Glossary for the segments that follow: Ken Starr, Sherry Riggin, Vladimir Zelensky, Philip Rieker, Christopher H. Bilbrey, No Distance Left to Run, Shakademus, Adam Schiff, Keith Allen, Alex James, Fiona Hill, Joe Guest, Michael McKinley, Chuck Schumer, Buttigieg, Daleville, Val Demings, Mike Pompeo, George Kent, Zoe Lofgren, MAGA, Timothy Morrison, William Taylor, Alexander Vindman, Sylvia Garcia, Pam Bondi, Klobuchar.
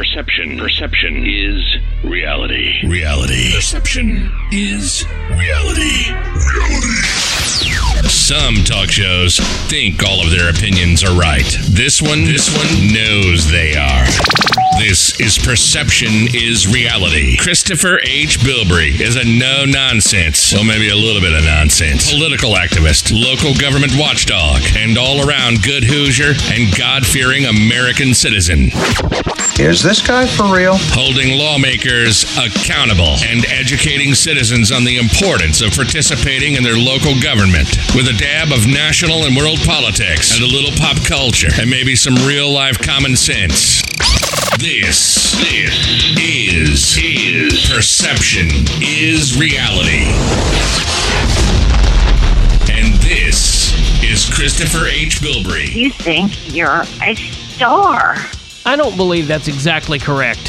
Perception is reality. Perception is reality. Some talk shows think all of their opinions are right. This one knows they are. This is Perception is Reality. Christopher H. Bilbrey is a no-nonsense, well, maybe a little bit of nonsense, political activist, local government watchdog, and all-around good Hoosier and God-fearing American citizen. Is this guy for real? Holding lawmakers accountable and educating citizens on the importance of participating in their local government with a dab of national and world politics and a little pop culture and maybe some real-life common sense. This is Perception is Reality. And this is Christopher H. Bilbrey. You think you're a star. I don't believe that's exactly correct.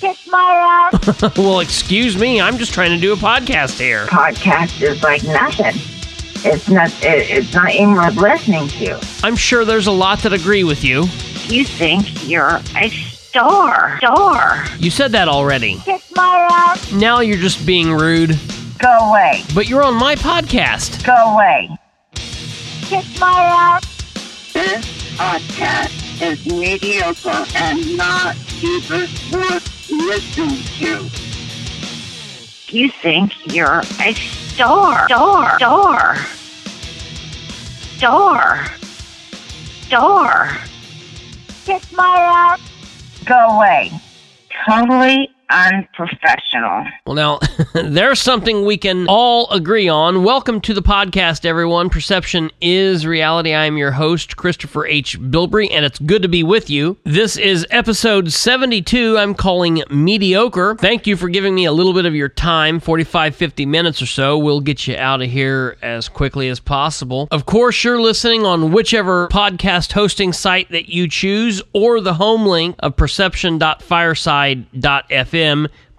Kiss my ass. Well, excuse me. I'm just trying to do a podcast here. Podcast is like nothing. It's not even worth listening to. I'm sure there's a lot that agree with you. You think you're a star. You said that already. Kiss my ass. Now you're just being rude. Go away. But you're on my podcast. Go away. Kiss my ass. This podcast is mediocre and not even worth listening to. You think you're a star. Kiss my ass. Go away. Totally unprofessional. Well, now, there's something we can all agree on. Welcome to the podcast, everyone. Perception is Reality. I am your host, Christopher H. Bilbrey, and it's good to be with you. This is episode 72. I'm calling Mediocre. Thank you for giving me a little bit of your time, 45, 50 minutes or so. We'll get you out of here as quickly as possible. Of course, you're listening on whichever podcast hosting site that you choose or the home link of perception.fireside.fm.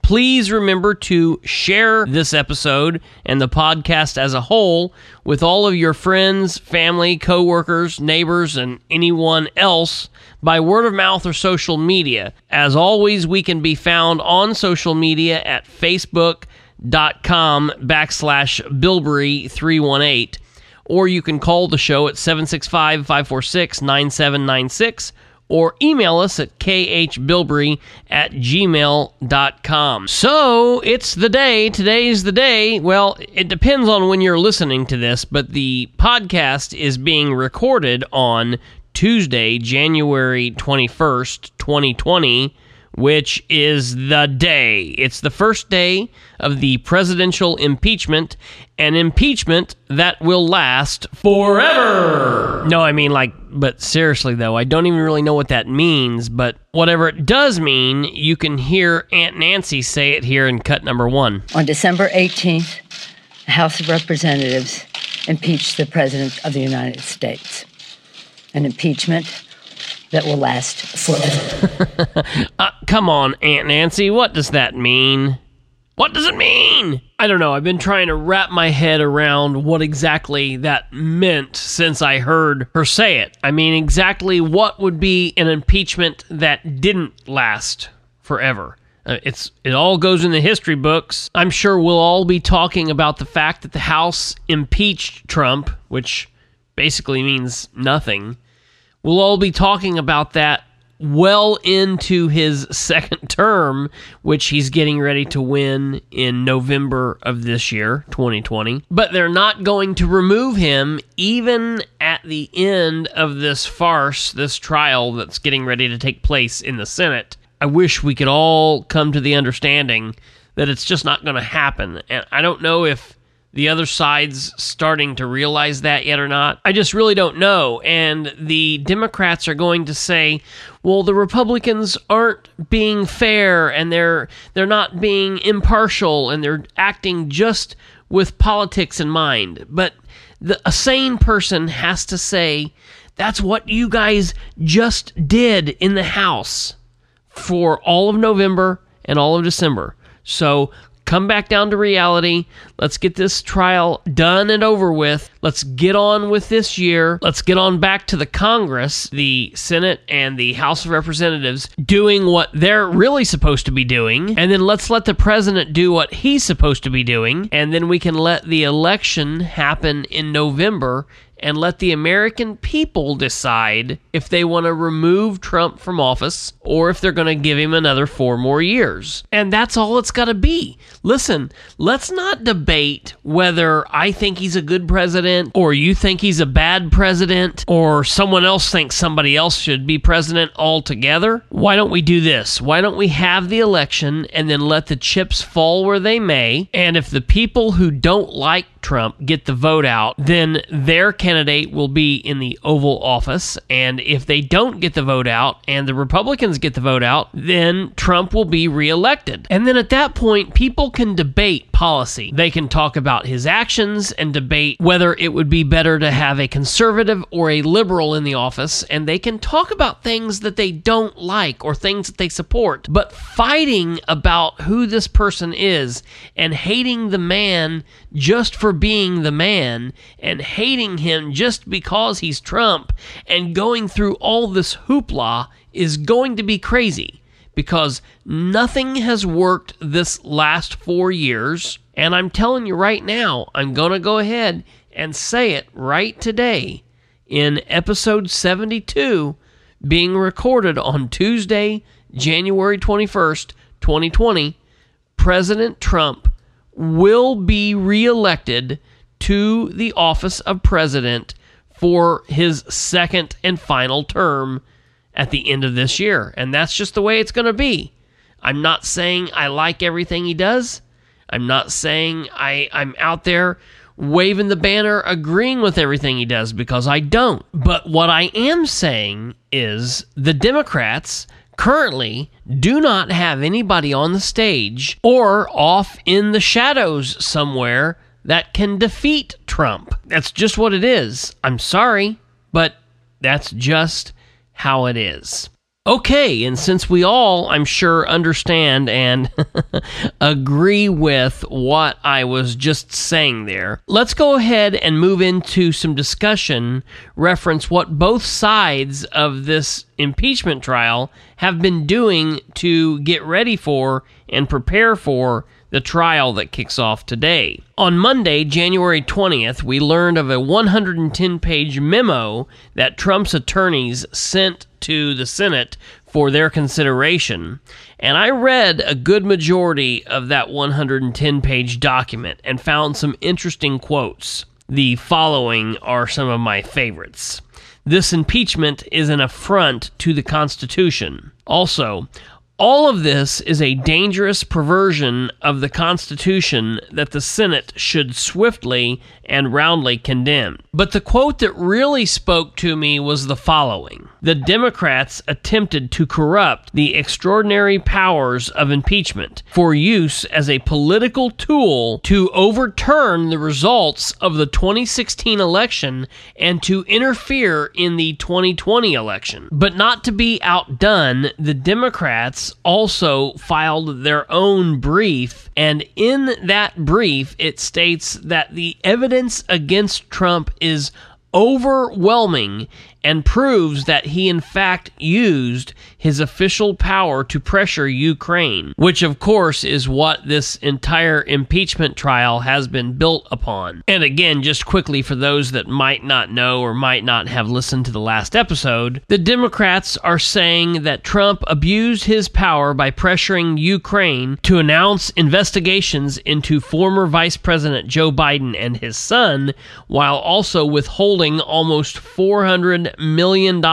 Please remember to share this episode and the podcast as a whole with all of your friends, family, coworkers, neighbors, and anyone else by word of mouth or social media. As always, we can be found on social media at facebook.com/Bilbrey318, or you can call the show at 765-546-9796. Or email us at khbilbrey@gmail.com. So, it's the day. Today's the day. Well, it depends on when you're listening to this, but the podcast is being recorded on Tuesday, January 21st, 2020, which is the day. It's the first day of the presidential impeachment, an impeachment that will last forever. No, I mean, like, but seriously, though, I don't even really know what that means, but whatever it does mean, you can hear Aunt Nancy say it here in cut number one. On December 18th, the House of Representatives impeached the President of the United States. An impeachment that will last forever. Come on, Aunt Nancy. What does that mean? What does it mean? I don't know. I've been trying to wrap my head around what exactly that meant since I heard her say it. I mean, exactly what would be an impeachment that didn't last forever? It all goes in the history books. I'm sure we'll all be talking about the fact that the House impeached Trump, which basically means nothing. We'll all be talking about that well into his second term, which he's getting ready to win in November of this year, 2020. But they're not going to remove him even at the end of this farce, this trial that's getting ready to take place in the Senate. I wish we could all come to the understanding that it's just not going to happen. And I don't know if the other side's starting to realize that yet or not. I just really don't know. And the Democrats are going to say, well, the Republicans aren't being fair, and they're not being impartial, and they're acting just with politics in mind. But a sane person has to say, that's what you guys just did in the House for all of November and all of December. So come back down to reality. Let's get this trial done and over with. Let's get on with this year. Let's get on back to the Congress, the Senate, and the House of Representatives doing what they're really supposed to be doing. And then let's let the president do what he's supposed to be doing. And then we can let the election happen in November and let the American people decide if they want to remove Trump from office or if they're going to give him another 4 more years. And that's all it's got to be. Listen, let's not debate whether I think he's a good president or you think he's a bad president or someone else thinks somebody else should be president altogether. Why don't we do this? Why don't we have the election and then let the chips fall where they may? And if the people who don't like Trump get the vote out, then their candidate will be in the Oval Office. And if they don't get the vote out and the Republicans get the vote out, then Trump will be reelected. And then at that point, people can debate policy. They can talk about his actions and debate whether it would be better to have a conservative or a liberal in the office. And they can talk about things that they don't like or things that they support. But fighting about who this person is and hating the man just for being the man and hating him just because he's Trump and going through all this hoopla is going to be crazy because nothing has worked this last 4 years. And I'm telling you right now, I'm going to go ahead and say it right today in episode 72 being recorded on Tuesday, January 21st, 2020, President Trump will be reelected to the office of president for his second and final term at the end of this year. And that's just the way it's going to be. I'm not saying I like everything he does. I'm not saying I'm out there waving the banner agreeing with everything he does, because I don't. But what I am saying is the Democrats currently do not have anybody on the stage or off in the shadows somewhere that can defeat Trump. That's just what it is. I'm sorry, but that's just how it is. Okay, and since we all, I'm sure, understand and agree with what I was just saying there, let's go ahead and move into some discussion, reference what both sides of this impeachment trial have been doing to get ready for and prepare for the trial that kicks off today. On Monday, January 20th, we learned of a 110-page memo that Trump's attorneys sent to the Senate for their consideration. And I read a good majority of that 110-page document and found some interesting quotes. The following are some of my favorites. This impeachment is an affront to the Constitution. Also, all of this is a dangerous perversion of the Constitution that the Senate should swiftly and roundly condemn. But the quote that really spoke to me was the following. The Democrats attempted to corrupt the extraordinary powers of impeachment for use as a political tool to overturn the results of the 2016 election and to interfere in the 2020 election. But not to be outdone, the Democrats also filed their own brief, and in that brief it states that the evidence against Trump is overwhelming and proves that he in fact used his official power to pressure Ukraine, which of course is what this entire impeachment trial has been built upon. And again, just quickly for those that might not know or might not have listened to the last episode, the Democrats are saying that Trump abused his power by pressuring Ukraine to announce investigations into former Vice President Joe Biden and his son, while also withholding almost $400 million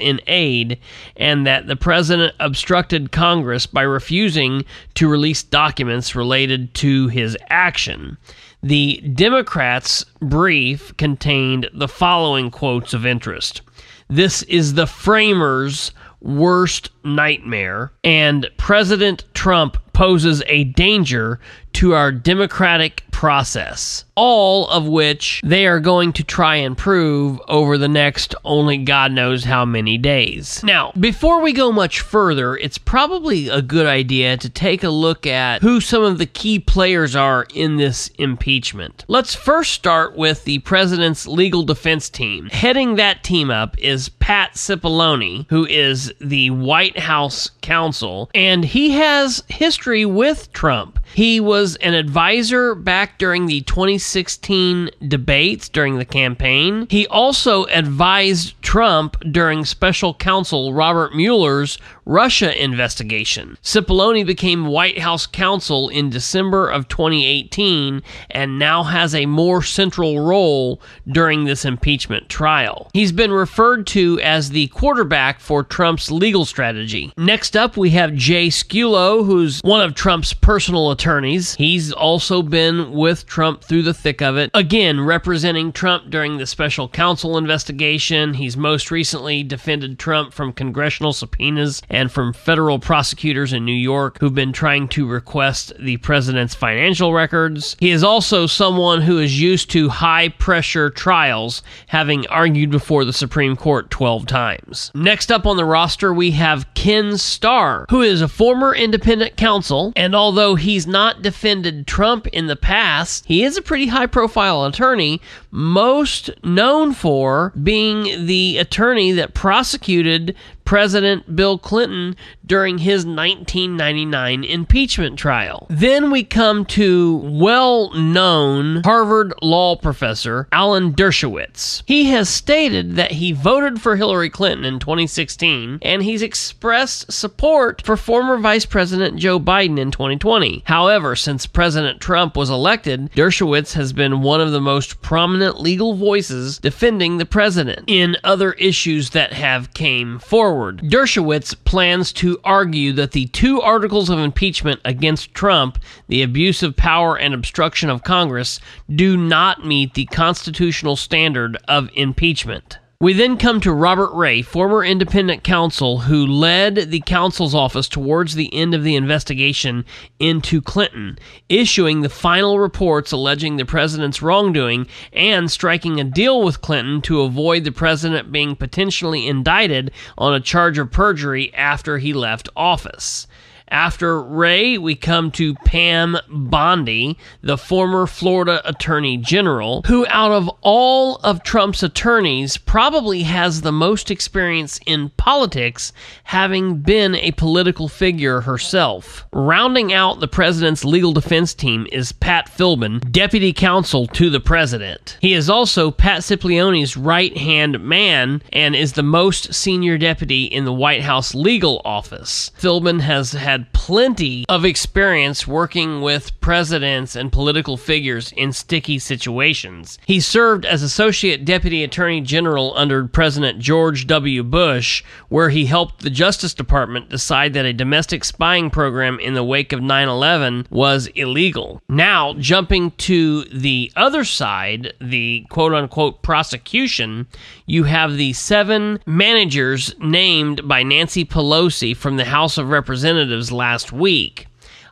in aid, and that the president obstructed Congress by refusing to release documents related to his action. The Democrats' brief contained the following quotes of interest. This is the framers' worst nightmare, and President Trump poses a danger to our democratic process, all of which they are going to try and prove over the next only God knows how many days. Now, before we go much further, it's probably a good idea to take a look at who some of the key players are in this impeachment. Let's first start with the president's legal defense team. Heading that team up is Pat Cipollone, who is the White House counsel, and he has history with Trump. He was an advisor back during the 2016 debates during the campaign. He also advised Trump during special counsel Robert Mueller's Russia investigation. Cipollone became White House counsel in December of 2018 and now has a more central role during this impeachment trial. He's been referred to as the quarterback for Trump's legal strategy. Next up, we have Jay Sekulow, who's one of Trump's personal attorneys. He's also been with Trump through the thick of it, again, representing Trump during the special counsel investigation. He's most recently defended Trump from congressional subpoenas and from federal prosecutors in New York who've been trying to request the president's financial records. He is also someone who is used to high-pressure trials, having argued before the Supreme Court 12 times. Next up on the roster, we have Ken Starr, who is a former independent counsel, and although he's not defended Trump in the past, he is a pretty high-profile attorney, most known for being the attorney that prosecuted President Bill Clinton during his 1999 impeachment trial. Then we come to well-known Harvard law professor Alan Dershowitz. He has stated that he voted for Hillary Clinton in 2016, and he's expressed support for former Vice President Joe Biden in 2020. However, since President Trump was elected, Dershowitz has been one of the most prominent legal voices defending the president in other issues that have came forward. Dershowitz plans to argue that the two articles of impeachment against Trump, the abuse of power and obstruction of Congress, do not meet the constitutional standard of impeachment. We then come to Robert Ray, former independent counsel who led the counsel's office towards the end of the investigation into Clinton, issuing the final reports alleging the president's wrongdoing and striking a deal with Clinton to avoid the president being potentially indicted on a charge of perjury after he left office. After Ray, we come to Pam Bondi, the former Florida Attorney General, who out of all of Trump's attorneys probably has the most experience in politics, having been a political figure herself. Rounding out the president's legal defense team is Pat Philbin, deputy counsel to the president. He is also Pat Cipollone's right-hand man and is the most senior deputy in the White House legal office. Philbin has had plenty of experience working with presidents and political figures in sticky situations. He served as Associate Deputy Attorney General under President George W. Bush, where he helped the Justice Department decide that a domestic spying program in the wake of 9/11 was illegal. Now, jumping to the other side, the quote-unquote prosecution, you have the seven managers named by Nancy Pelosi from the House of Representatives last week.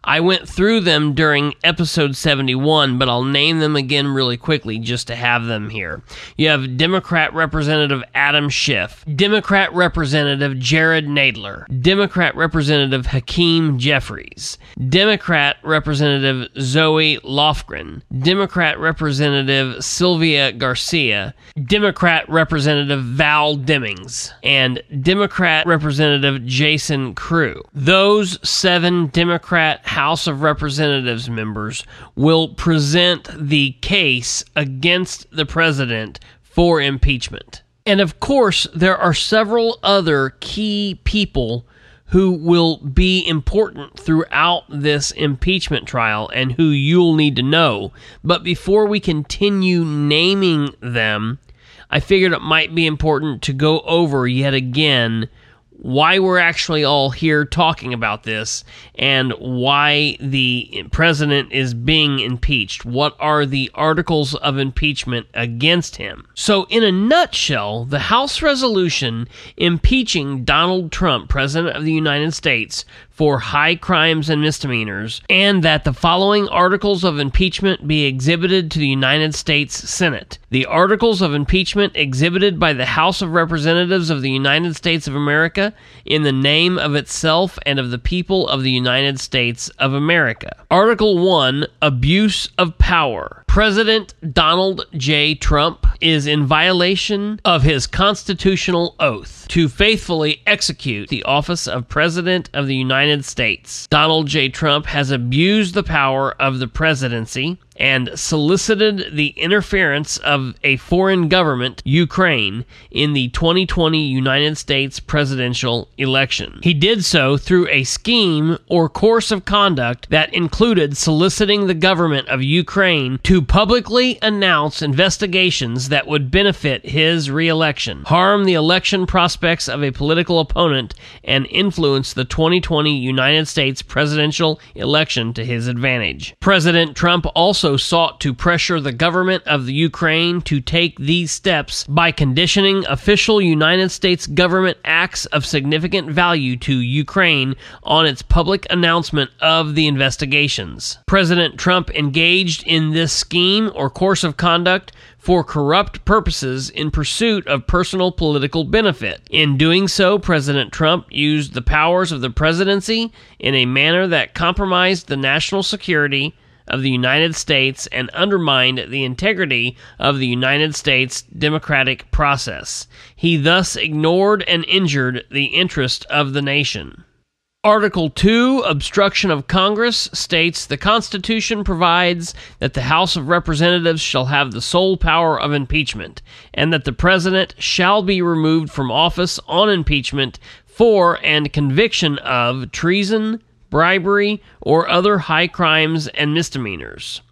I went through them during episode 71, but I'll name them again really quickly just to have them here. You have Democrat Representative Adam Schiff, Democrat Representative Jared Nadler, Democrat Representative Hakeem Jeffries, Democrat Representative Zoe Lofgren, Democrat Representative Sylvia Garcia, Democrat Representative Val Demings, and Democrat Representative Jason Crow. Those seven Democrat House of Representatives members will present the case against the president for impeachment. And of course, there are several other key people who will be important throughout this impeachment trial and who you'll need to know. But before we continue naming them, I figured it might be important to go over yet again why we're actually all here talking about this and why the president is being impeached. What are the articles of impeachment against him? So in a nutshell, the House resolution impeaching Donald Trump, President of the United States, for high crimes and misdemeanors, and that the following articles of impeachment be exhibited to the United States Senate. The articles of impeachment exhibited by the House of Representatives of the United States of America in the name of itself and of the people of the United States of America. Article 1, Abuse of Power. President Donald J. Trump is in violation of his constitutional oath to faithfully execute the office of President of the United States. Donald J. Trump has abused the power of the presidency and solicited the interference of a foreign government, Ukraine, in the 2020 United States presidential election. He did so through a scheme or course of conduct that included soliciting the government of Ukraine to publicly announce investigations that would benefit his re-election, harm the election prospects of a political opponent, and influence the 2020 United States presidential election to his advantage. President Trump also sought to pressure the government of the Ukraine to take these steps by conditioning official United States government acts of significant value to Ukraine on its public announcement of the investigations. President Trump engaged in this scheme or course of conduct for corrupt purposes in pursuit of personal political benefit. In doing so, President Trump used the powers of the presidency in a manner that compromised the national security of the United States and undermined the integrity of the United States democratic process. He thus ignored and injured the interest of the nation. Article 2, Obstruction of Congress, states the Constitution provides that the House of Representatives shall have the sole power of impeachment, and that the President shall be removed from office on impeachment for and conviction of treason, bribery, or other high crimes and misdemeanors.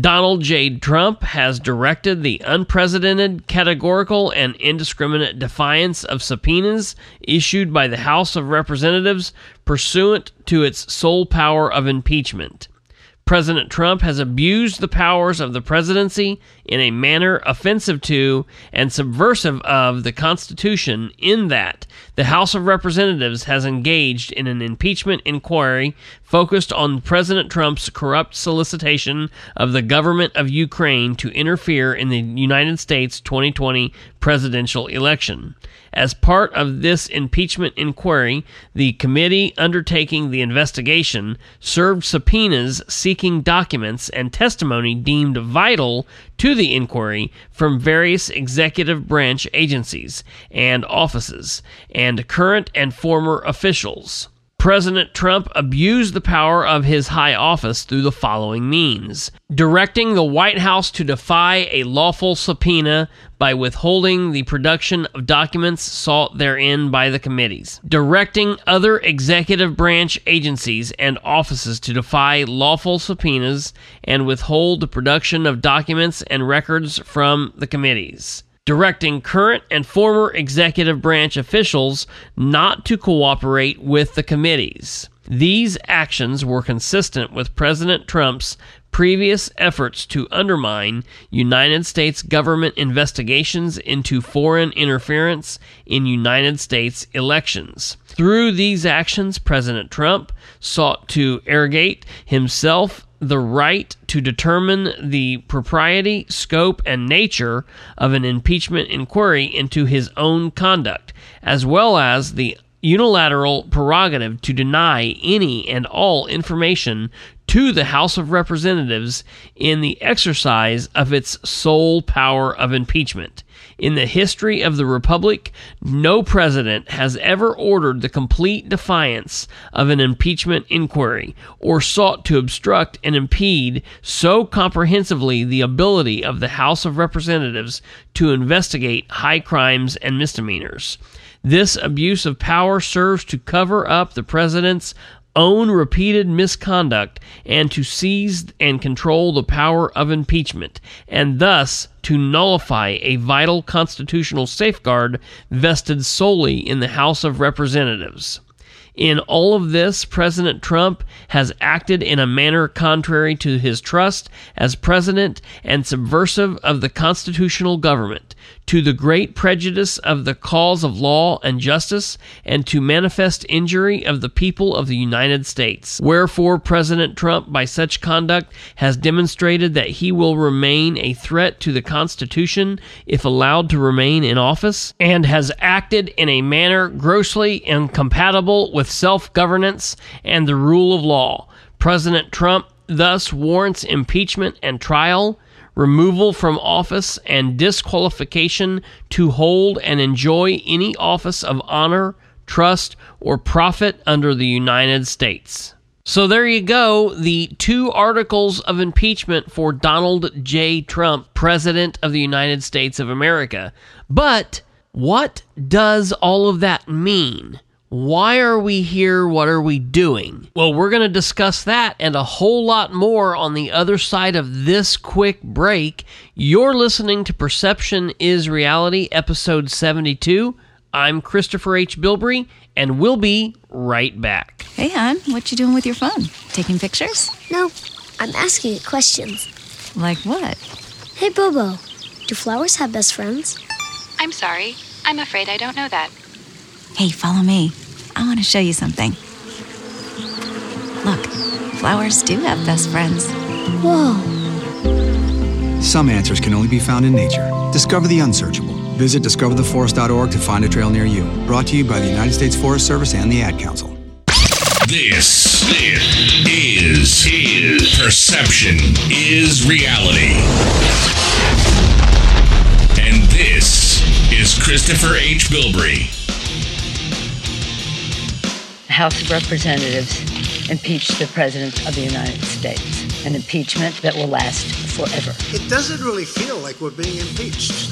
Donald J. Trump has directed the unprecedented, categorical, and indiscriminate defiance of subpoenas issued by the House of Representatives pursuant to its sole power of impeachment. President Trump has abused the powers of the presidency in a manner offensive to and subversive of the Constitution, in that the House of Representatives has engaged in an impeachment inquiry focused on President Trump's corrupt solicitation of the government of Ukraine to interfere in the United States 2020 presidential election. As part of this impeachment inquiry, the committee undertaking the investigation served subpoenas seeking documents and testimony deemed vital to the inquiry from various executive branch agencies and offices, and current and former officials. President Trump abused the power of his high office through the following means: directing the White House to defy a lawful subpoena by withholding the production of documents sought therein by the committees, directing other executive branch agencies and offices to defy lawful subpoenas and withhold the production of documents and records from the committees, directing current and former executive branch officials not to cooperate with the committees. These actions were consistent with President Trump's previous efforts to undermine United States government investigations into foreign interference in United States elections. Through these actions, President Trump sought to arrogate himself the right to determine the propriety, scope, and nature of an impeachment inquiry into his own conduct, as well as the unilateral prerogative to deny any and all information to the House of Representatives in the exercise of its sole power of impeachment. In the history of the Republic, no president has ever ordered the complete defiance of an impeachment inquiry or sought to obstruct and impede so comprehensively the ability of the House of Representatives to investigate high crimes and misdemeanors. This abuse of power serves to cover up the president's own repeated misconduct and to seize and control the power of impeachment, and thus to nullify a vital constitutional safeguard vested solely in the House of Representatives. In all of this, President Trump has acted in a manner contrary to his trust as president and subversive of the constitutional government. to the great prejudice of the cause of law and justice, and to manifest injury of the people of the United States. Wherefore, President Trump, by such conduct, has demonstrated that he will remain a threat to the Constitution if allowed to remain in office, and has acted in a manner grossly incompatible with self-governance and the rule of law. President Trump thus warrants impeachment and trial, removal from office, and disqualification to hold and enjoy any office of honor, trust, or profit under the United States. So there you go, the two articles of impeachment for Donald J. Trump, President of the United States of America. But what does all of that mean? Why are we here? What are we doing? Well, we're going to discuss that and a whole lot more on the other side of this quick break. You're listening to Perception is Reality, episode 72. I'm Christopher H. Bilbrey, and we'll be right back. Hey, hon, what you doing with your phone? Taking pictures? No, I'm asking it questions. Like what? Hey, Bobo, do flowers have best friends? I'm sorry. I'm afraid I don't know that. Hey, follow me. I want to show you something. Look, flowers do have best friends. Whoa. Some answers can only be found in nature. Discover the unsearchable. Visit discovertheforest.org to find a trail near you. Brought to you by the United States Forest Service and the Ad Council. This is Perception is Reality. And this is Christopher H. Bilbrey. House of Representatives impeached the President of the United States, an impeachment that will last forever. It doesn't really feel like we're being impeached.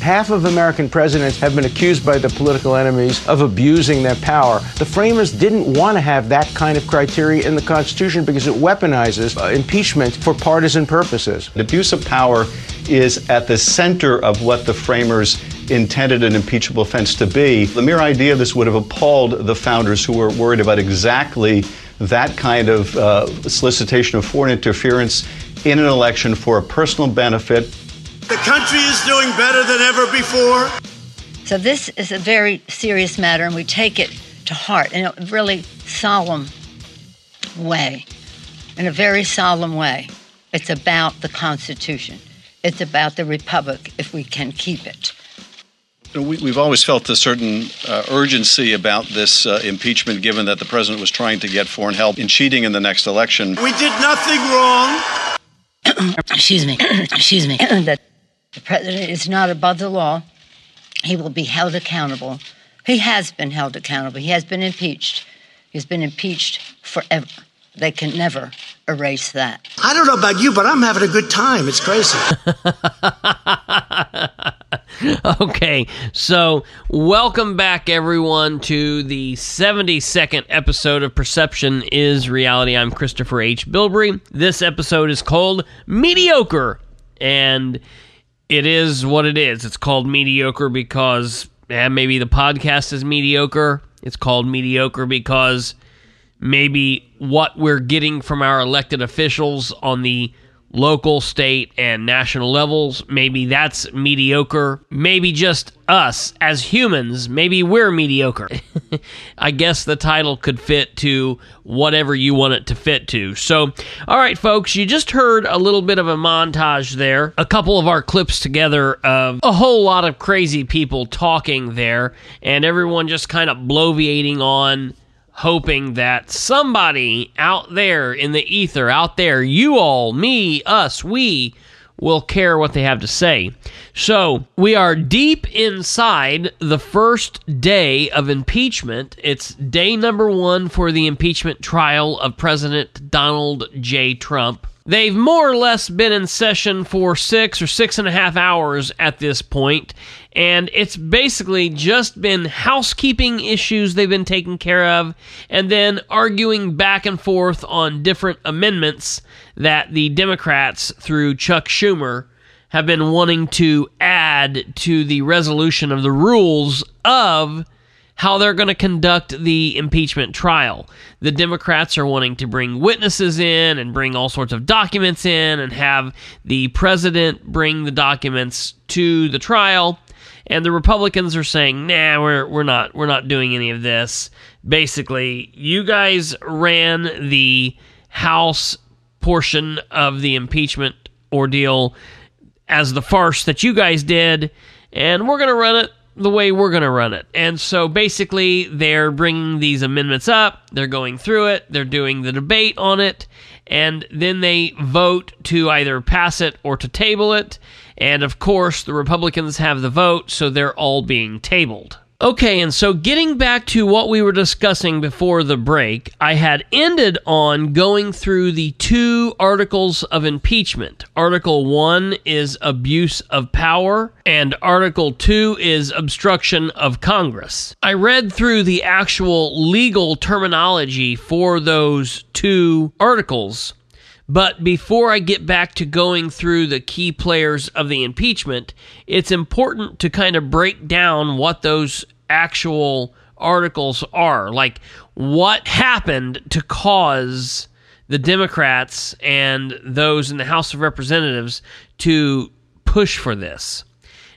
Half of American presidents have been accused by the political enemies of abusing their power. The framers didn't want to have that kind of criteria in the Constitution because it weaponizes impeachment for partisan purposes. The abuse of power is at the center of what the framers intended an impeachable offense to be. The mere idea of this would have appalled the founders, who were worried about exactly that kind of solicitation of foreign interference in an election for a personal benefit. The country is doing better than ever before. So this is a very serious matter, and we take it to heart in a really solemn way. In a very solemn way. It's about the Constitution. It's about the Republic, if we can keep it. We've always felt a certain urgency about this impeachment, given that the president was trying to get foreign help in cheating in the next election. We did nothing wrong. Excuse me. That the president is not above the law. He will be held accountable. He has been held accountable. He has been impeached. He's been impeached forever. They can never erase that. I don't know about you, but I'm having a good time. It's crazy. Okay, so welcome back, everyone, to the 72nd episode of Perception is Reality. I'm Christopher H. Bilbrey. This episode is called Mediocre, and it is what it is. It's called Mediocre because maybe the podcast is mediocre. It's called Mediocre because maybe what we're getting from our elected officials on the local, state, and national levels, maybe that's mediocre. Maybe just us as humans, maybe we're mediocre. I guess the title could fit to whatever you want it to fit to. So, all right, folks, you just heard a little bit of a montage there. A couple of our clips together of a whole lot of crazy people talking there, and everyone just kind of bloviating on, hoping that somebody out there in the ether, out there, you all, me, us, we, will care what they have to say. So, we are deep inside the first day of impeachment. It's day number 1 for the impeachment trial of President Donald J. Trump. They've more or less been in session for 6 or 6.5 hours at this point, and it's basically just been housekeeping issues they've been taking care of, and then arguing back and forth on different amendments that the Democrats, through Chuck Schumer, have been wanting to add to the resolution of the rules of how they're going to conduct the impeachment trial. The Democrats are wanting to bring witnesses in and bring all sorts of documents in and have the president bring the documents to the trial. And the Republicans are saying, nah, we're not doing any of this. Basically, you guys ran the House portion of the impeachment ordeal as the farce that you guys did, and we're going to run it the way we're going to run it. And so basically, they're bringing these amendments up, they're going through it, they're doing the debate on it, and then they vote to either pass it or to table it. And of course, the Republicans have the vote, so they're all being tabled. Okay, and so getting back to what we were discussing before the break, I had ended on going through the two articles of impeachment. Article 1 is abuse of power, and Article 2 is obstruction of Congress. I read through the actual legal terminology for those two articles, but before I get back to going through the key players of the impeachment, it's important to kind of break down what those actual articles are. Like, what happened to cause the Democrats and those in the House of Representatives to push for this?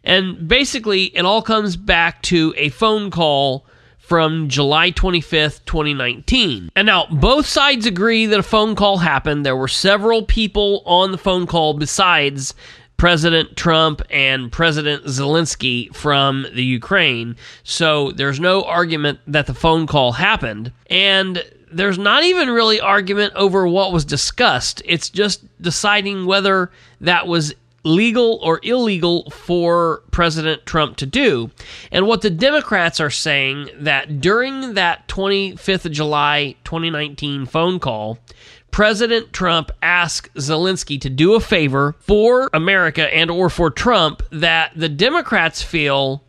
And basically, it all comes back to a phone call from July 25th, 2019. And now, both sides agree that a phone call happened. There were several people on the phone call besides President Trump and President Zelensky from the Ukraine. So there's no argument that the phone call happened. And there's not even really argument over what was discussed. It's just deciding whether that was legal or illegal for President Trump to do. And what the Democrats are saying, that during that 25th of July 2019 phone call, President Trump asked Zelensky to do a favor for America and or for Trump that the Democrats feel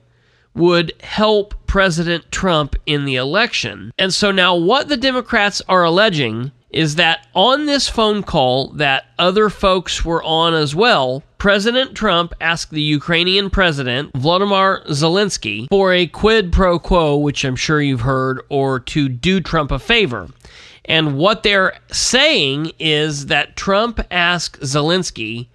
would help President Trump in the election. And so now what the Democrats are alleging is that on this phone call that other folks were on as well, President Trump asked the Ukrainian president, Vladimir Zelensky, for a quid pro quo, which I'm sure you've heard, or to do Trump a favor. And what they're saying is that Trump asked Zelensky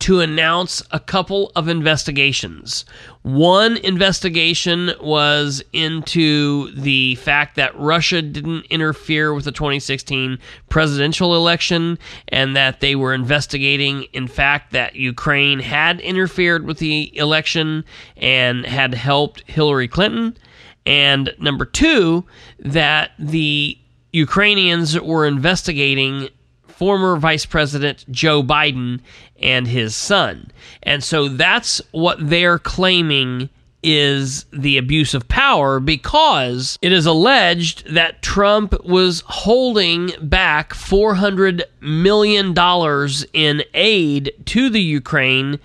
to announce a couple of investigations. One investigation was into the fact that Russia didn't interfere with the 2016 presidential election, and that they were investigating, in fact, that Ukraine had interfered with the election and had helped Hillary Clinton. And number two, that the Ukrainians were investigating former Vice President Joe Biden and his son. And so that's what they're claiming is the abuse of power, because it is alleged that Trump was holding back $400 million in aid to the Ukraine,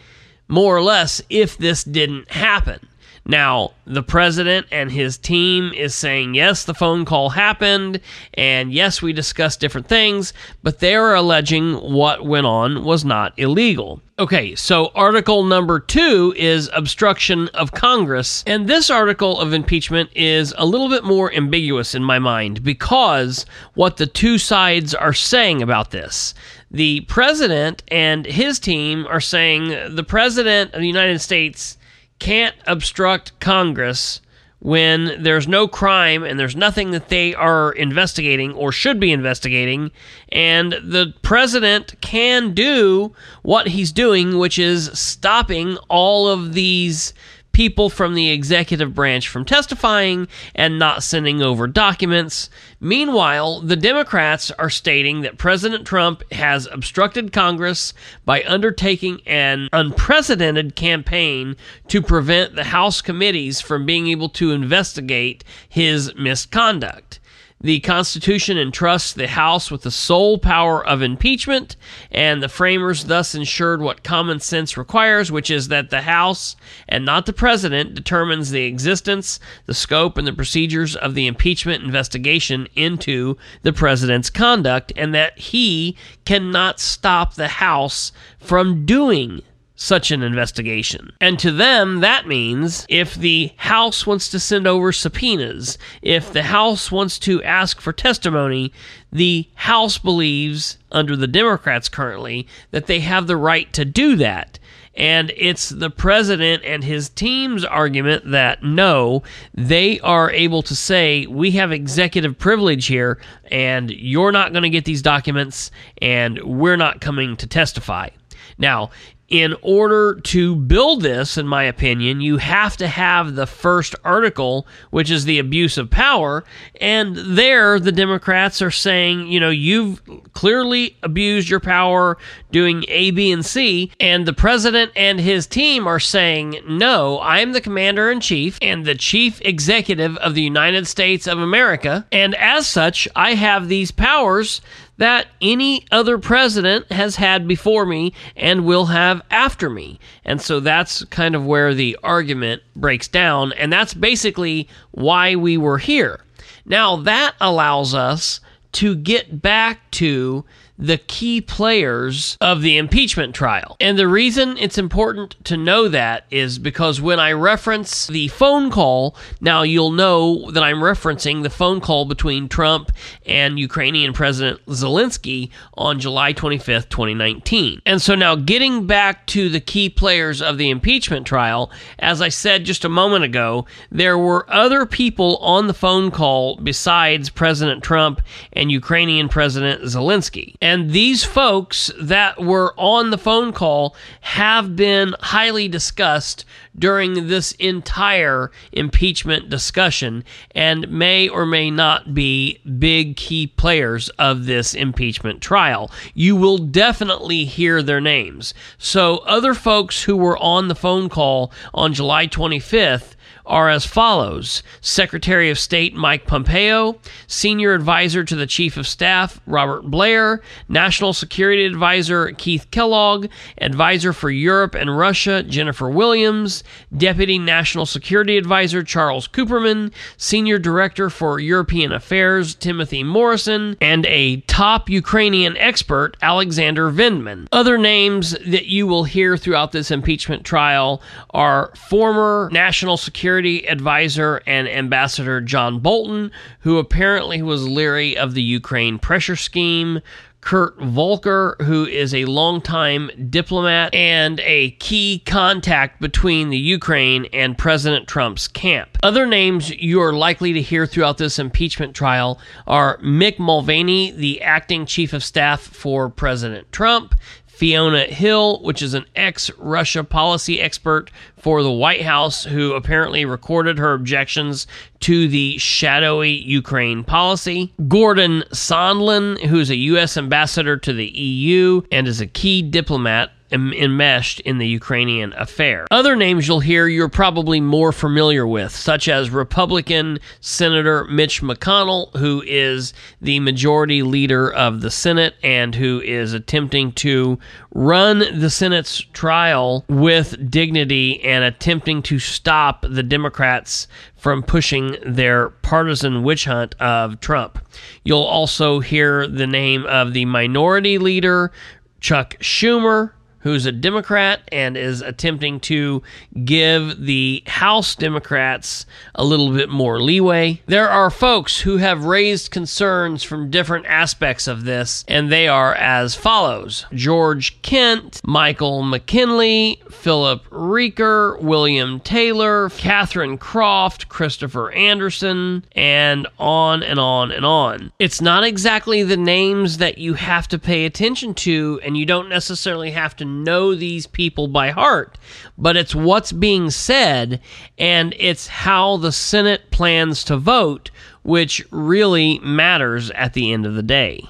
more or less, if this didn't happen. Now, the president and his team is saying, yes, the phone call happened, and yes, we discussed different things, but they are alleging what went on was not illegal. Okay, so article number 2 is obstruction of Congress, and this article of impeachment is a little bit more ambiguous in my mind because what the two sides are saying about this. The president and his team are saying the president of the United States can't obstruct Congress when there's no crime and there's nothing that they are investigating or should be investigating, and the president can do what he's doing, which is stopping all of these people from the executive branch from testifying and not sending over documents. Meanwhile, the Democrats are stating that President Trump has obstructed Congress by undertaking an unprecedented campaign to prevent the House committees from being able to investigate his misconduct. The Constitution entrusts the House with the sole power of impeachment, and the framers thus ensured what common sense requires, which is that the House, and not the President, determines the existence, the scope, and the procedures of the impeachment investigation into the President's conduct, and that he cannot stop the House from doing such an investigation. And to them, that means if the House wants to send over subpoenas, if the House wants to ask for testimony, the House believes, under the Democrats currently, that they have the right to do that. And it's the president and his team's argument that, no, they are able to say, we have executive privilege here, and you're not going to get these documents, and we're not coming to testify. Now, in order to build this, in my opinion, you have to have the first article, which is the abuse of power, and there the Democrats are saying, you know, you've clearly abused your power doing A, B, and C, and the president and his team are saying, no, I'm the commander-in-chief and the chief executive of the United States of America, and as such, I have these powers that any other president has had before me and will have after me. And so that's kind of where the argument breaks down, and that's basically why we were here. Now, that allows us to get back to the key players of the impeachment trial. And the reason it's important to know that is because when I reference the phone call, now you'll know that I'm referencing the phone call between Trump and Ukrainian President Zelensky on July 25th, 2019. And so now getting back to the key players of the impeachment trial, as I said just a moment ago, there were other people on the phone call besides President Trump and Ukrainian President Zelensky. And these folks that were on the phone call have been highly discussed during this entire impeachment discussion and may or may not be big key players of this impeachment trial. You will definitely hear their names. So other folks who were on the phone call on July 25th are as follows: Secretary of State Mike Pompeo, Senior Advisor to the Chief of Staff Robert Blair, National Security Advisor Keith Kellogg, Advisor for Europe and Russia Jennifer Williams, Deputy National Security Advisor Charles Cooperman, Senior Director for European Affairs Timothy Morrison, and a top Ukrainian expert Alexander Vindman. Other names that you will hear throughout this impeachment trial are former National Security Advisor and Ambassador John Bolton, who apparently was leery of the Ukraine pressure scheme, Kurt Volker, who is a longtime diplomat and a key contact between the Ukraine and President Trump's camp. Other names you are likely to hear throughout this impeachment trial are Mick Mulvaney, the acting chief of staff for President Trump, Fiona Hill, which is an ex-Russia policy expert for the White House, who apparently recorded her objections to the shadowy Ukraine policy, Gordon Sondland, who's a U.S. ambassador to the EU and is a key diplomat enmeshed in the Ukrainian affair. Other names you'll hear you're probably more familiar with, such as Republican Senator Mitch McConnell, who is the majority leader of the Senate and who is attempting to run the Senate's trial with dignity and attempting to stop the Democrats from pushing their partisan witch hunt of Trump. You'll also hear the name of the minority leader, Chuck Schumer, who's a Democrat and is attempting to give the House Democrats a little bit more leeway. There are folks who have raised concerns from different aspects of this, and they are as follows: George Kent, Michael McKinley, Philip Rieker, William Taylor, Catherine Croft, Christopher Anderson, and on and on and on. It's not exactly the names that you have to pay attention to, and you don't necessarily have to know these people by heart, but it's what's being said, and it's how the Senate plans to vote, which really matters at the end of the day.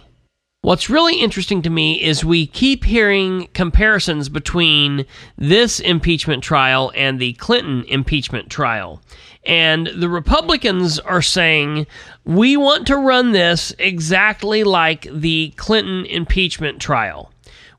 What's really interesting to me is we keep hearing comparisons between this impeachment trial and the Clinton impeachment trial. And the Republicans are saying, we want to run this exactly like the Clinton impeachment trial,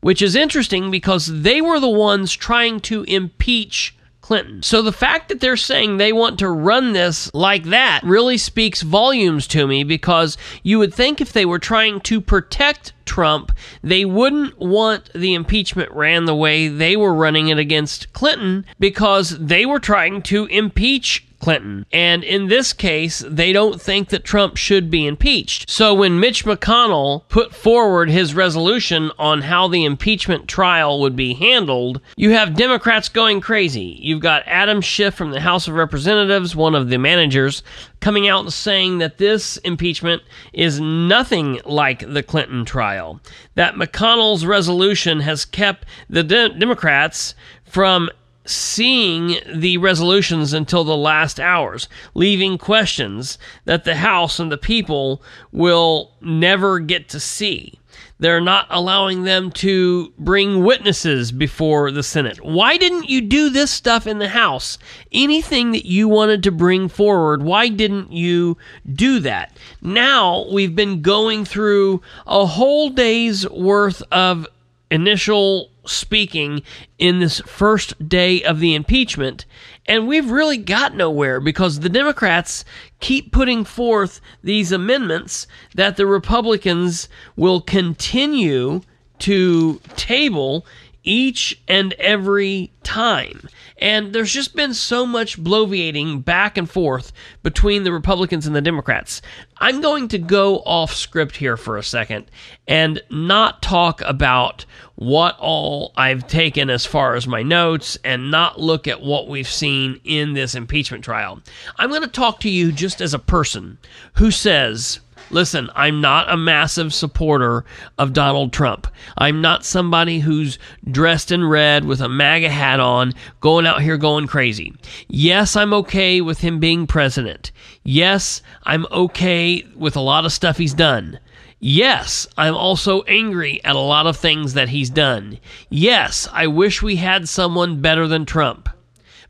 which is interesting because they were the ones trying to impeach Clinton. So the fact that they're saying they want to run this like that really speaks volumes to me, because you would think if they were trying to protect Trump, they wouldn't want the impeachment ran the way they were running it against Clinton, because they were trying to impeach Clinton. And in this case, they don't think that Trump should be impeached. So when Mitch McConnell put forward his resolution on how the impeachment trial would be handled, you have Democrats going crazy. You've got Adam Schiff from the House of Representatives, one of the managers, coming out and saying that this impeachment is nothing like the Clinton trial, that McConnell's resolution has kept the Democrats from seeing the resolutions until the last hours, leaving questions that the House and the people will never get to see. They're not allowing them to bring witnesses before the Senate. Why didn't you do this stuff in the House? Anything that you wanted to bring forward, why didn't you do that? Now we've been going through a whole day's worth of initial speaking in this first day of the impeachment, and we've really got nowhere, because the Democrats keep putting forth these amendments that the Republicans will continue to table each and every time. And there's just been so much bloviating back and forth between the Republicans and the Democrats. I'm going to go off script here for a second and not talk about what all I've taken as far as my notes and not look at what we've seen in this impeachment trial. I'm going to talk to you just as a person who says, listen, I'm not a massive supporter of Donald Trump. I'm not somebody who's dressed in red with a MAGA hat on, going out here going crazy. Yes, I'm okay with him being president. Yes, I'm okay with a lot of stuff he's done. Yes, I'm also angry at a lot of things that he's done. Yes, I wish we had someone better than Trump.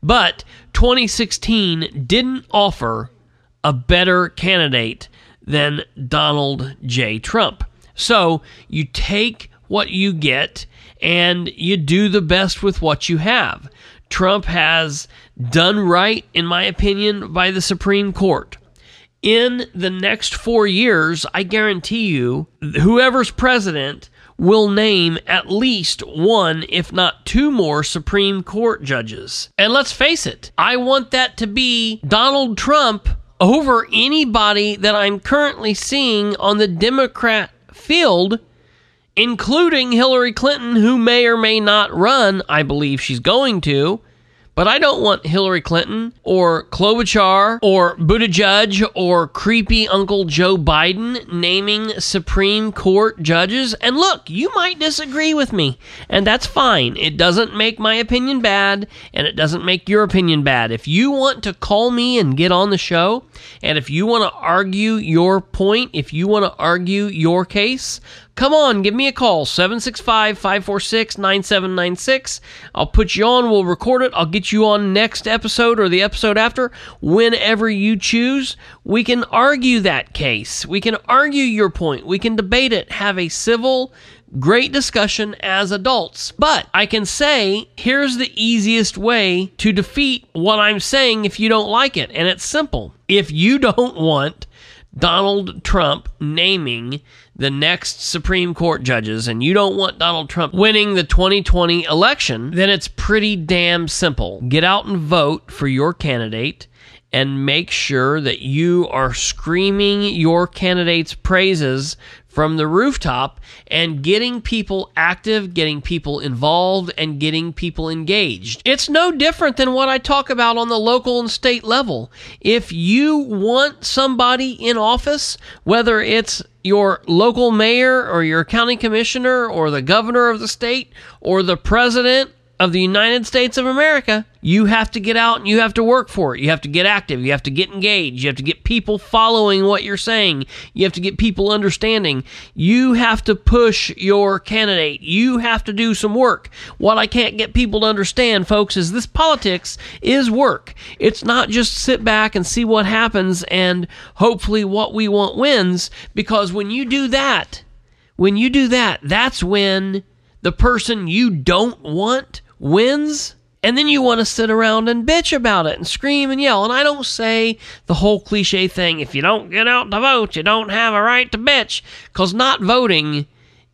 But 2016 didn't offer a better candidate than Donald J. Trump. So you take what you get and you do the best with what you have. Trump has done right, in my opinion, by the Supreme Court. In the next 4 years, I guarantee you, whoever's president will name at least one, if not two more, Supreme Court judges. And let's face it, I want that to be Donald Trump over anybody that I'm currently seeing on the Democrat field, including Hillary Clinton, who may or may not run. I believe she's going to, but I don't want Hillary Clinton or Klobuchar or Buttigieg or creepy Uncle Joe Biden naming Supreme Court judges. And look, you might disagree with me, and that's fine. It doesn't make my opinion bad, and it doesn't make your opinion bad. If you want to call me and get on the show, and if you want to argue your point, if you want to argue your case, come on, give me a call, 765-546-9796. I'll put you on, we'll record it, I'll get you on next episode or the episode after, whenever you choose. We can argue that case. We can argue your point. We can debate it, have a civil, great discussion as adults. But I can say, here's the easiest way to defeat what I'm saying if you don't like it, and it's simple. If you don't want Donald Trump naming the next Supreme Court judges, and you don't want Donald Trump winning the 2020 election, then it's pretty damn simple. Get out and vote for your candidate and make sure that you are screaming your candidate's praises from the rooftop and getting people active, getting people involved, and getting people engaged. It's no different than what I talk about on the local and state level. If you want somebody in office, whether it's your local mayor or your county commissioner or the governor of the state or the president of the United States of America, you have to get out and you have to work for it. You have to get active. You have to get engaged. You have to get people following what you're saying. You have to get people understanding. You have to push your candidate. You have to do some work. What I can't get people to understand, folks, is this politics is work. It's not just sit back and see what happens and hopefully what we want wins, because when you do that, that's when the person you don't want wins, And then you want to sit around and bitch about it and scream and yell. And I don't say the whole cliche thing, if you don't get out to vote, you don't have a right to bitch. Because not voting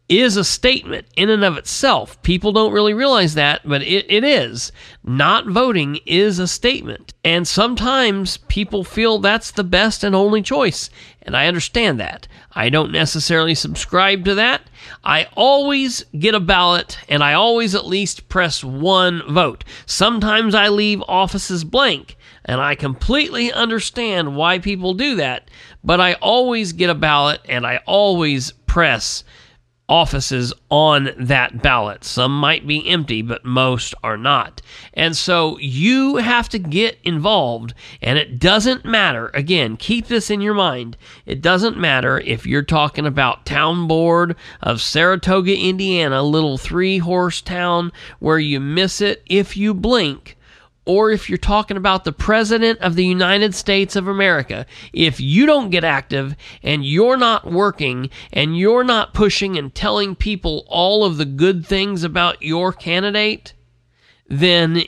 is a statement in and of itself. People don't really realize that, but it is. Not voting is a statement. And sometimes people feel that's the best and only choice. And I understand that. I don't necessarily subscribe to that. I always get a ballot, and I always at least press one vote. Sometimes I leave offices blank, and I completely understand why people do that. But I always get a ballot, and I always press offices on that ballot. Some might be empty, but most are not. And so you have to get involved, and it doesn't matter. Again, keep this in your mind. It doesn't matter if you're talking about town board of Saratoga, Indiana, little 3-horse town where you miss it if you blink, or if you're talking about the President of the United States of America. If you don't get active, and you're not working, and you're not pushing and telling people all of the good things about your candidate, then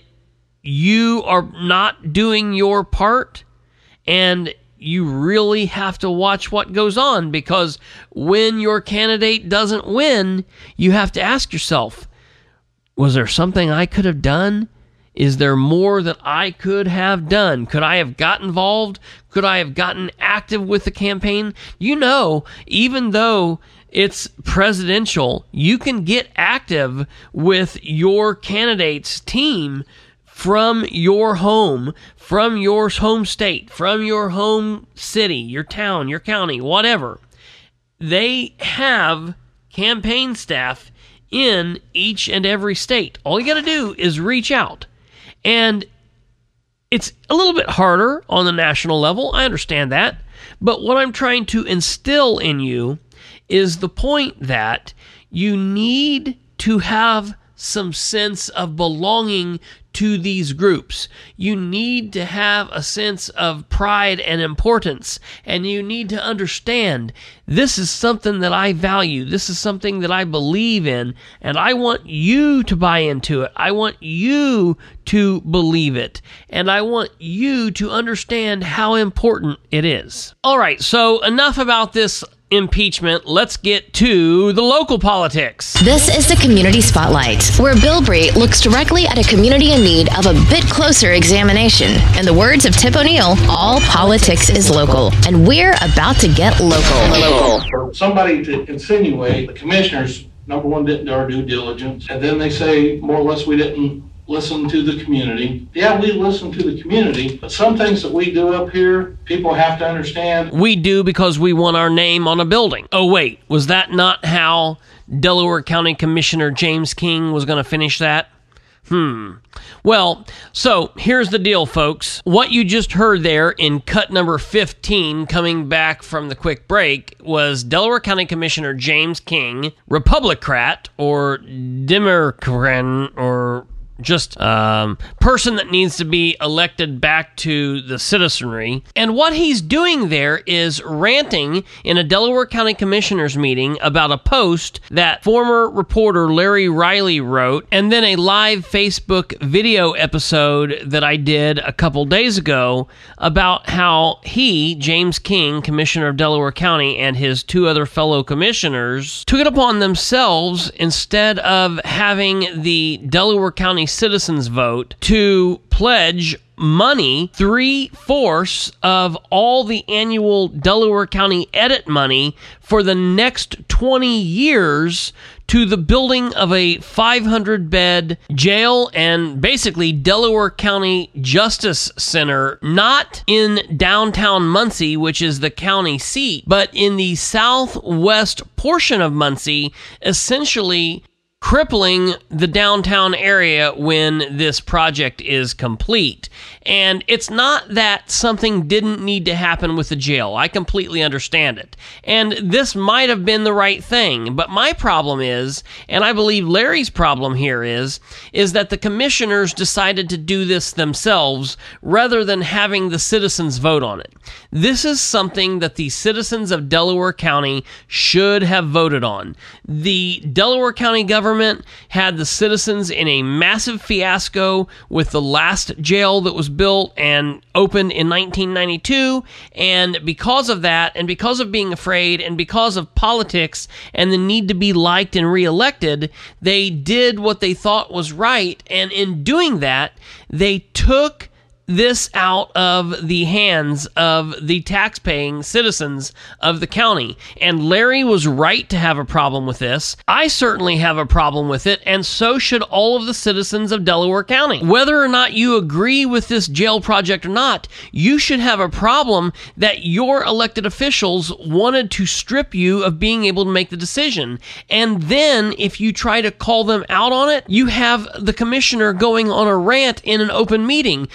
you are not doing your part, and you really have to watch what goes on, because when your candidate doesn't win, you have to ask yourself, was there something I could have done? Is there more that I could have done? Could I have got involved? Could I have gotten active with the campaign? You know, even though it's presidential, you can get active with your candidate's team from your home, from your home state, from your home city, your town, your county, whatever. They have campaign staff in each and every state. All you got to do is reach out. And it's a little bit harder on the national level. I understand that. But what I'm trying to instill in you is the point that you need to have some sense of belonging to these groups. You need to have a sense of pride and importance, and you need to understand, this is something that I value, this is something that I believe in, and I want you to buy into it. I want you to believe it, and I want you to understand how important it is. All right, so enough about this impeachment. Let's get to the local politics. This is the Community Spotlight, where Bilbrey looks directly at a community in need of a bit closer examination. In the words of Tip O'Neill, all politics is local, and we're about to get local. For somebody to insinuate the commissioners, number one, didn't do our due diligence, and then they say more or less we didn't listen to the community. Yeah, we listen to the community, but some things that we do up here, people have to understand. We do because we want our name on a building. Oh, wait, was that not how Delaware County Commissioner James King was going to finish that? Well, so here's the deal, folks. What you just heard there in cut number 15, coming back from the quick break, was Delaware County Commissioner James King, Republicrat, or Democrat, or just person that needs to be elected back to the citizenry. And what he's doing there is ranting in a Delaware County Commissioners meeting about a post that former reporter Larry Riley wrote, and then a live Facebook video episode that I did a couple days ago about how he, James King, Commissioner of Delaware County, and his two other fellow commissioners took it upon themselves, instead of having the Delaware County citizens vote, to pledge money, 3/4 of all the annual Delaware County edit money for the next 20 years to the building of a 500-bed jail and basically Delaware County Justice Center, not in downtown Muncie, which is the county seat, but in the southwest portion of Muncie, essentially crippling the downtown area when this project is complete. And it's not that something didn't need to happen with the jail. I completely understand it. And this might have been the right thing. But my problem is, and I believe Larry's problem here is that the commissioners decided to do this themselves rather than having the citizens vote on it. This is something that the citizens of Delaware County should have voted on. The Delaware County government government had the citizens in a massive fiasco with the last jail that was built and opened in 1992. And because of that, and because of being afraid, and because of politics and the need to be liked and reelected, they did what they thought was right. And in doing that, they took this out of the hands of the taxpaying citizens of the county. And Larry was right to have a problem with this. I certainly have a problem with it, and so should all of the citizens of Delaware County. Whether or not you agree with this jail project or not, you should have a problem that your elected officials wanted to strip you of being able to make the decision. And then, if you try to call them out on it, you have the commissioner going on a rant in an open meeting.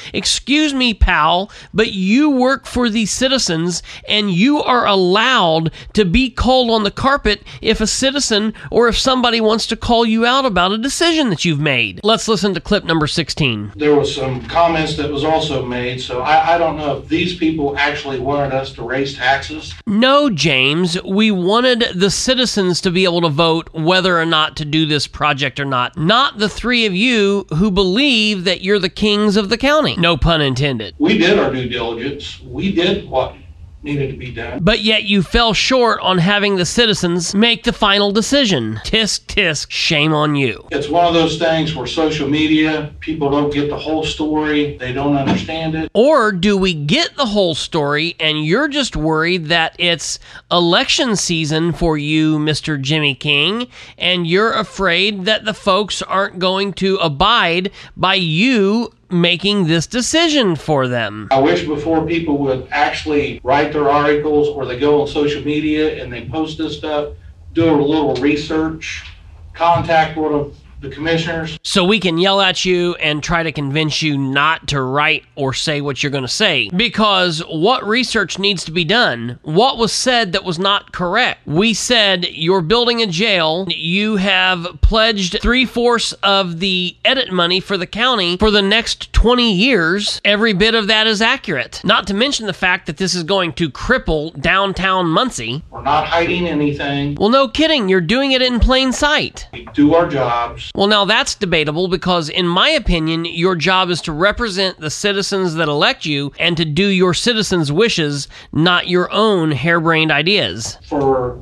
Excuse me, pal, but you work for the citizens, and you are allowed to be called on the carpet if a citizen or if somebody wants to call you out about a decision that you've made. Let's listen to clip number 16. There was some comments that was also made, so I don't know if these people actually wanted us to raise taxes. No, James, we wanted the citizens to be able to vote whether or not to do this project or not, not the three of you who believe that you're the kings of the county. No pun intended. We did our due diligence. We did what needed to be done. But yet you fell short on having the citizens make the final decision. Tisk, tisk, shame on you. It's one of those things where social media, people don't get the whole story, they don't understand it. Or do we get the whole story and you're just worried that it's election season for you, Mr. Jimmy King, and you're afraid that the folks aren't going to abide by you making this decision for them. I wish before people would actually write their articles or they go on social media and they post this stuff, do a little research, contact one of the commissioners. So we can yell at you and try to convince you not to write or say what you're going to say. Because what research needs to be done? What was said that was not correct? We said you're building a jail. You have pledged 3/4 of the edit money for the county for the next 20 years. Every bit of that is accurate. Not to mention the fact that this is going to cripple downtown Muncie. We're not hiding anything. Well, no kidding. You're doing it in plain sight. We do our jobs. Well, now that's debatable because, in my opinion, your job is to represent the citizens that elect you and to do your citizens' wishes, not your own harebrained ideas. For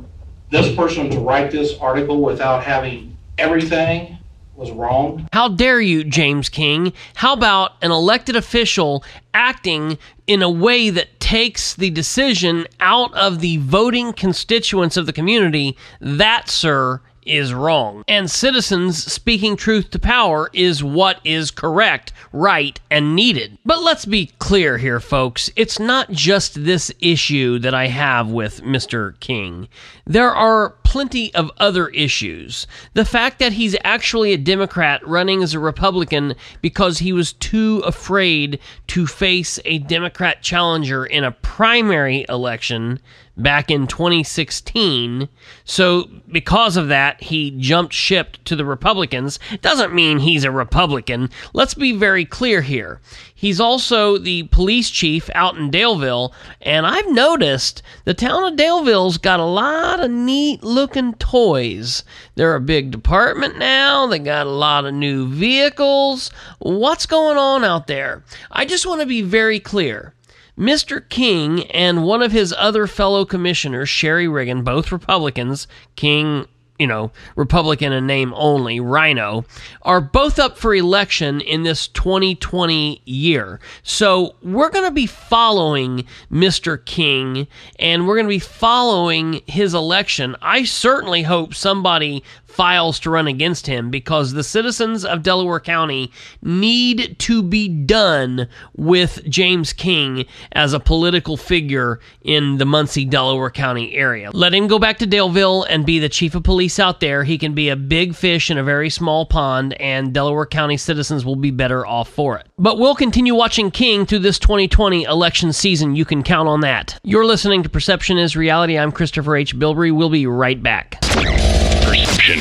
this person to write this article without having everything was wrong. How dare you, James King? How about an elected official acting in a way that takes the decision out of the voting constituents of the community? That, sir, is wrong. And citizens speaking truth to power is what is correct, right, and needed. But let's be clear here, folks. It's not just this issue that I have with Mr. King. There are plenty of other issues. The fact that he's actually a Democrat running as a Republican because he was too afraid to face a Democrat challenger in a primary election back in 2016. So because of that, he jumped ship to the Republicans. Doesn't mean he's a Republican. Let's be very clear here. He's also the police chief out in Daleville, and I've noticed the town of Daleville's got a lot of neat-looking toys. They're a big department now. They got a lot of new vehicles. What's going on out there? I just want to be very clear. Mr. King and one of his other fellow commissioners, Sherry Riggin, both Republicans, King, you know, Republican in name only, Rhino, are both up for election in this 2020 year. So we're going to be following Mr. King, and we're going to be following his election. I certainly hope somebody files to run against him, because the citizens of Delaware County need to be done with James King as a political figure in the Muncie, Delaware County area. Let him go back to Daleville and be the chief of police out there. He can be a big fish in a very small pond, and Delaware County citizens will be better off for it. But we'll continue watching King through this 2020 election season. You can count on that. You're listening to Perception is Reality. I'm Christopher H. Bilbrey. We'll be right back.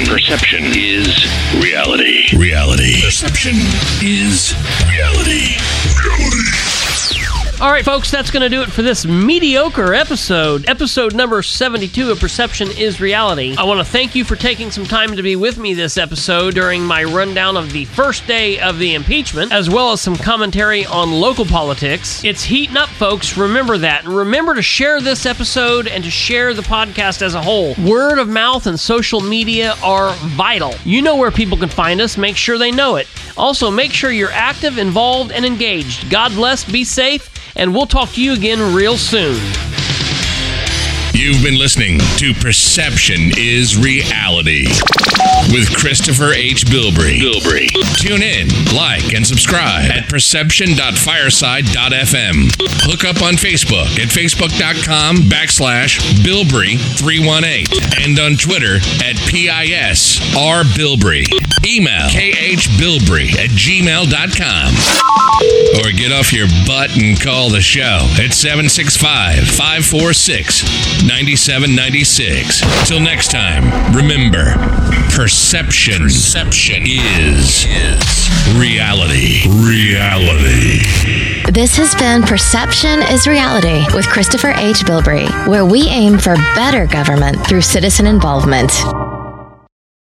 Perception is reality. Reality. Perception is reality. Reality. All right, folks, that's going to do it for this mediocre episode, episode number 72 of Perception is Reality. I want to thank you for taking some time to be with me this episode during my rundown of the first day of the impeachment, as well as some commentary on local politics. It's heating up, folks. Remember that. And remember to share this episode and to share the podcast as a whole. Word of mouth and social media are vital. You know where people can find us. Make sure they know it. Also, make sure you're active, involved, and engaged. God bless, be safe, and we'll talk to you again real soon. You've been listening to Perception is Reality with Christopher H. Bilbrey. Tune in, like, and subscribe at perception.fireside.fm. Look up on Facebook at facebook.com/Bilbrey318 and on Twitter at PISRBilbrey. Email khbilbrey@gmail.com or get off your butt and call the show at 765-546-9796. Till next time, remember, perception is reality. This has been Perception is Reality with Christopher H. Bilbrey, where we aim for better government through citizen involvement.